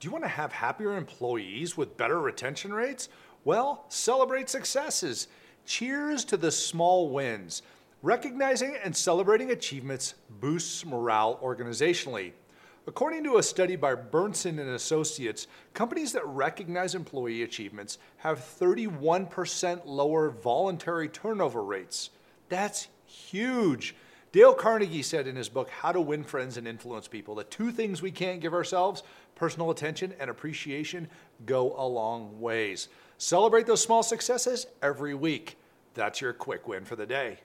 Do you want to have happier employees with better retention rates? Well, celebrate successes. Cheers to the small wins. Recognizing and celebrating achievements boosts morale organizationally. According to a study by Burnson and Associates, companies that recognize employee achievements have 31% lower voluntary turnover rates. That's huge. Dale Carnegie said in his book, How to Win Friends and Influence People, that two things we can't give ourselves, personal attention and appreciation, go a long ways. Celebrate those small successes every week. That's your quick win for the day.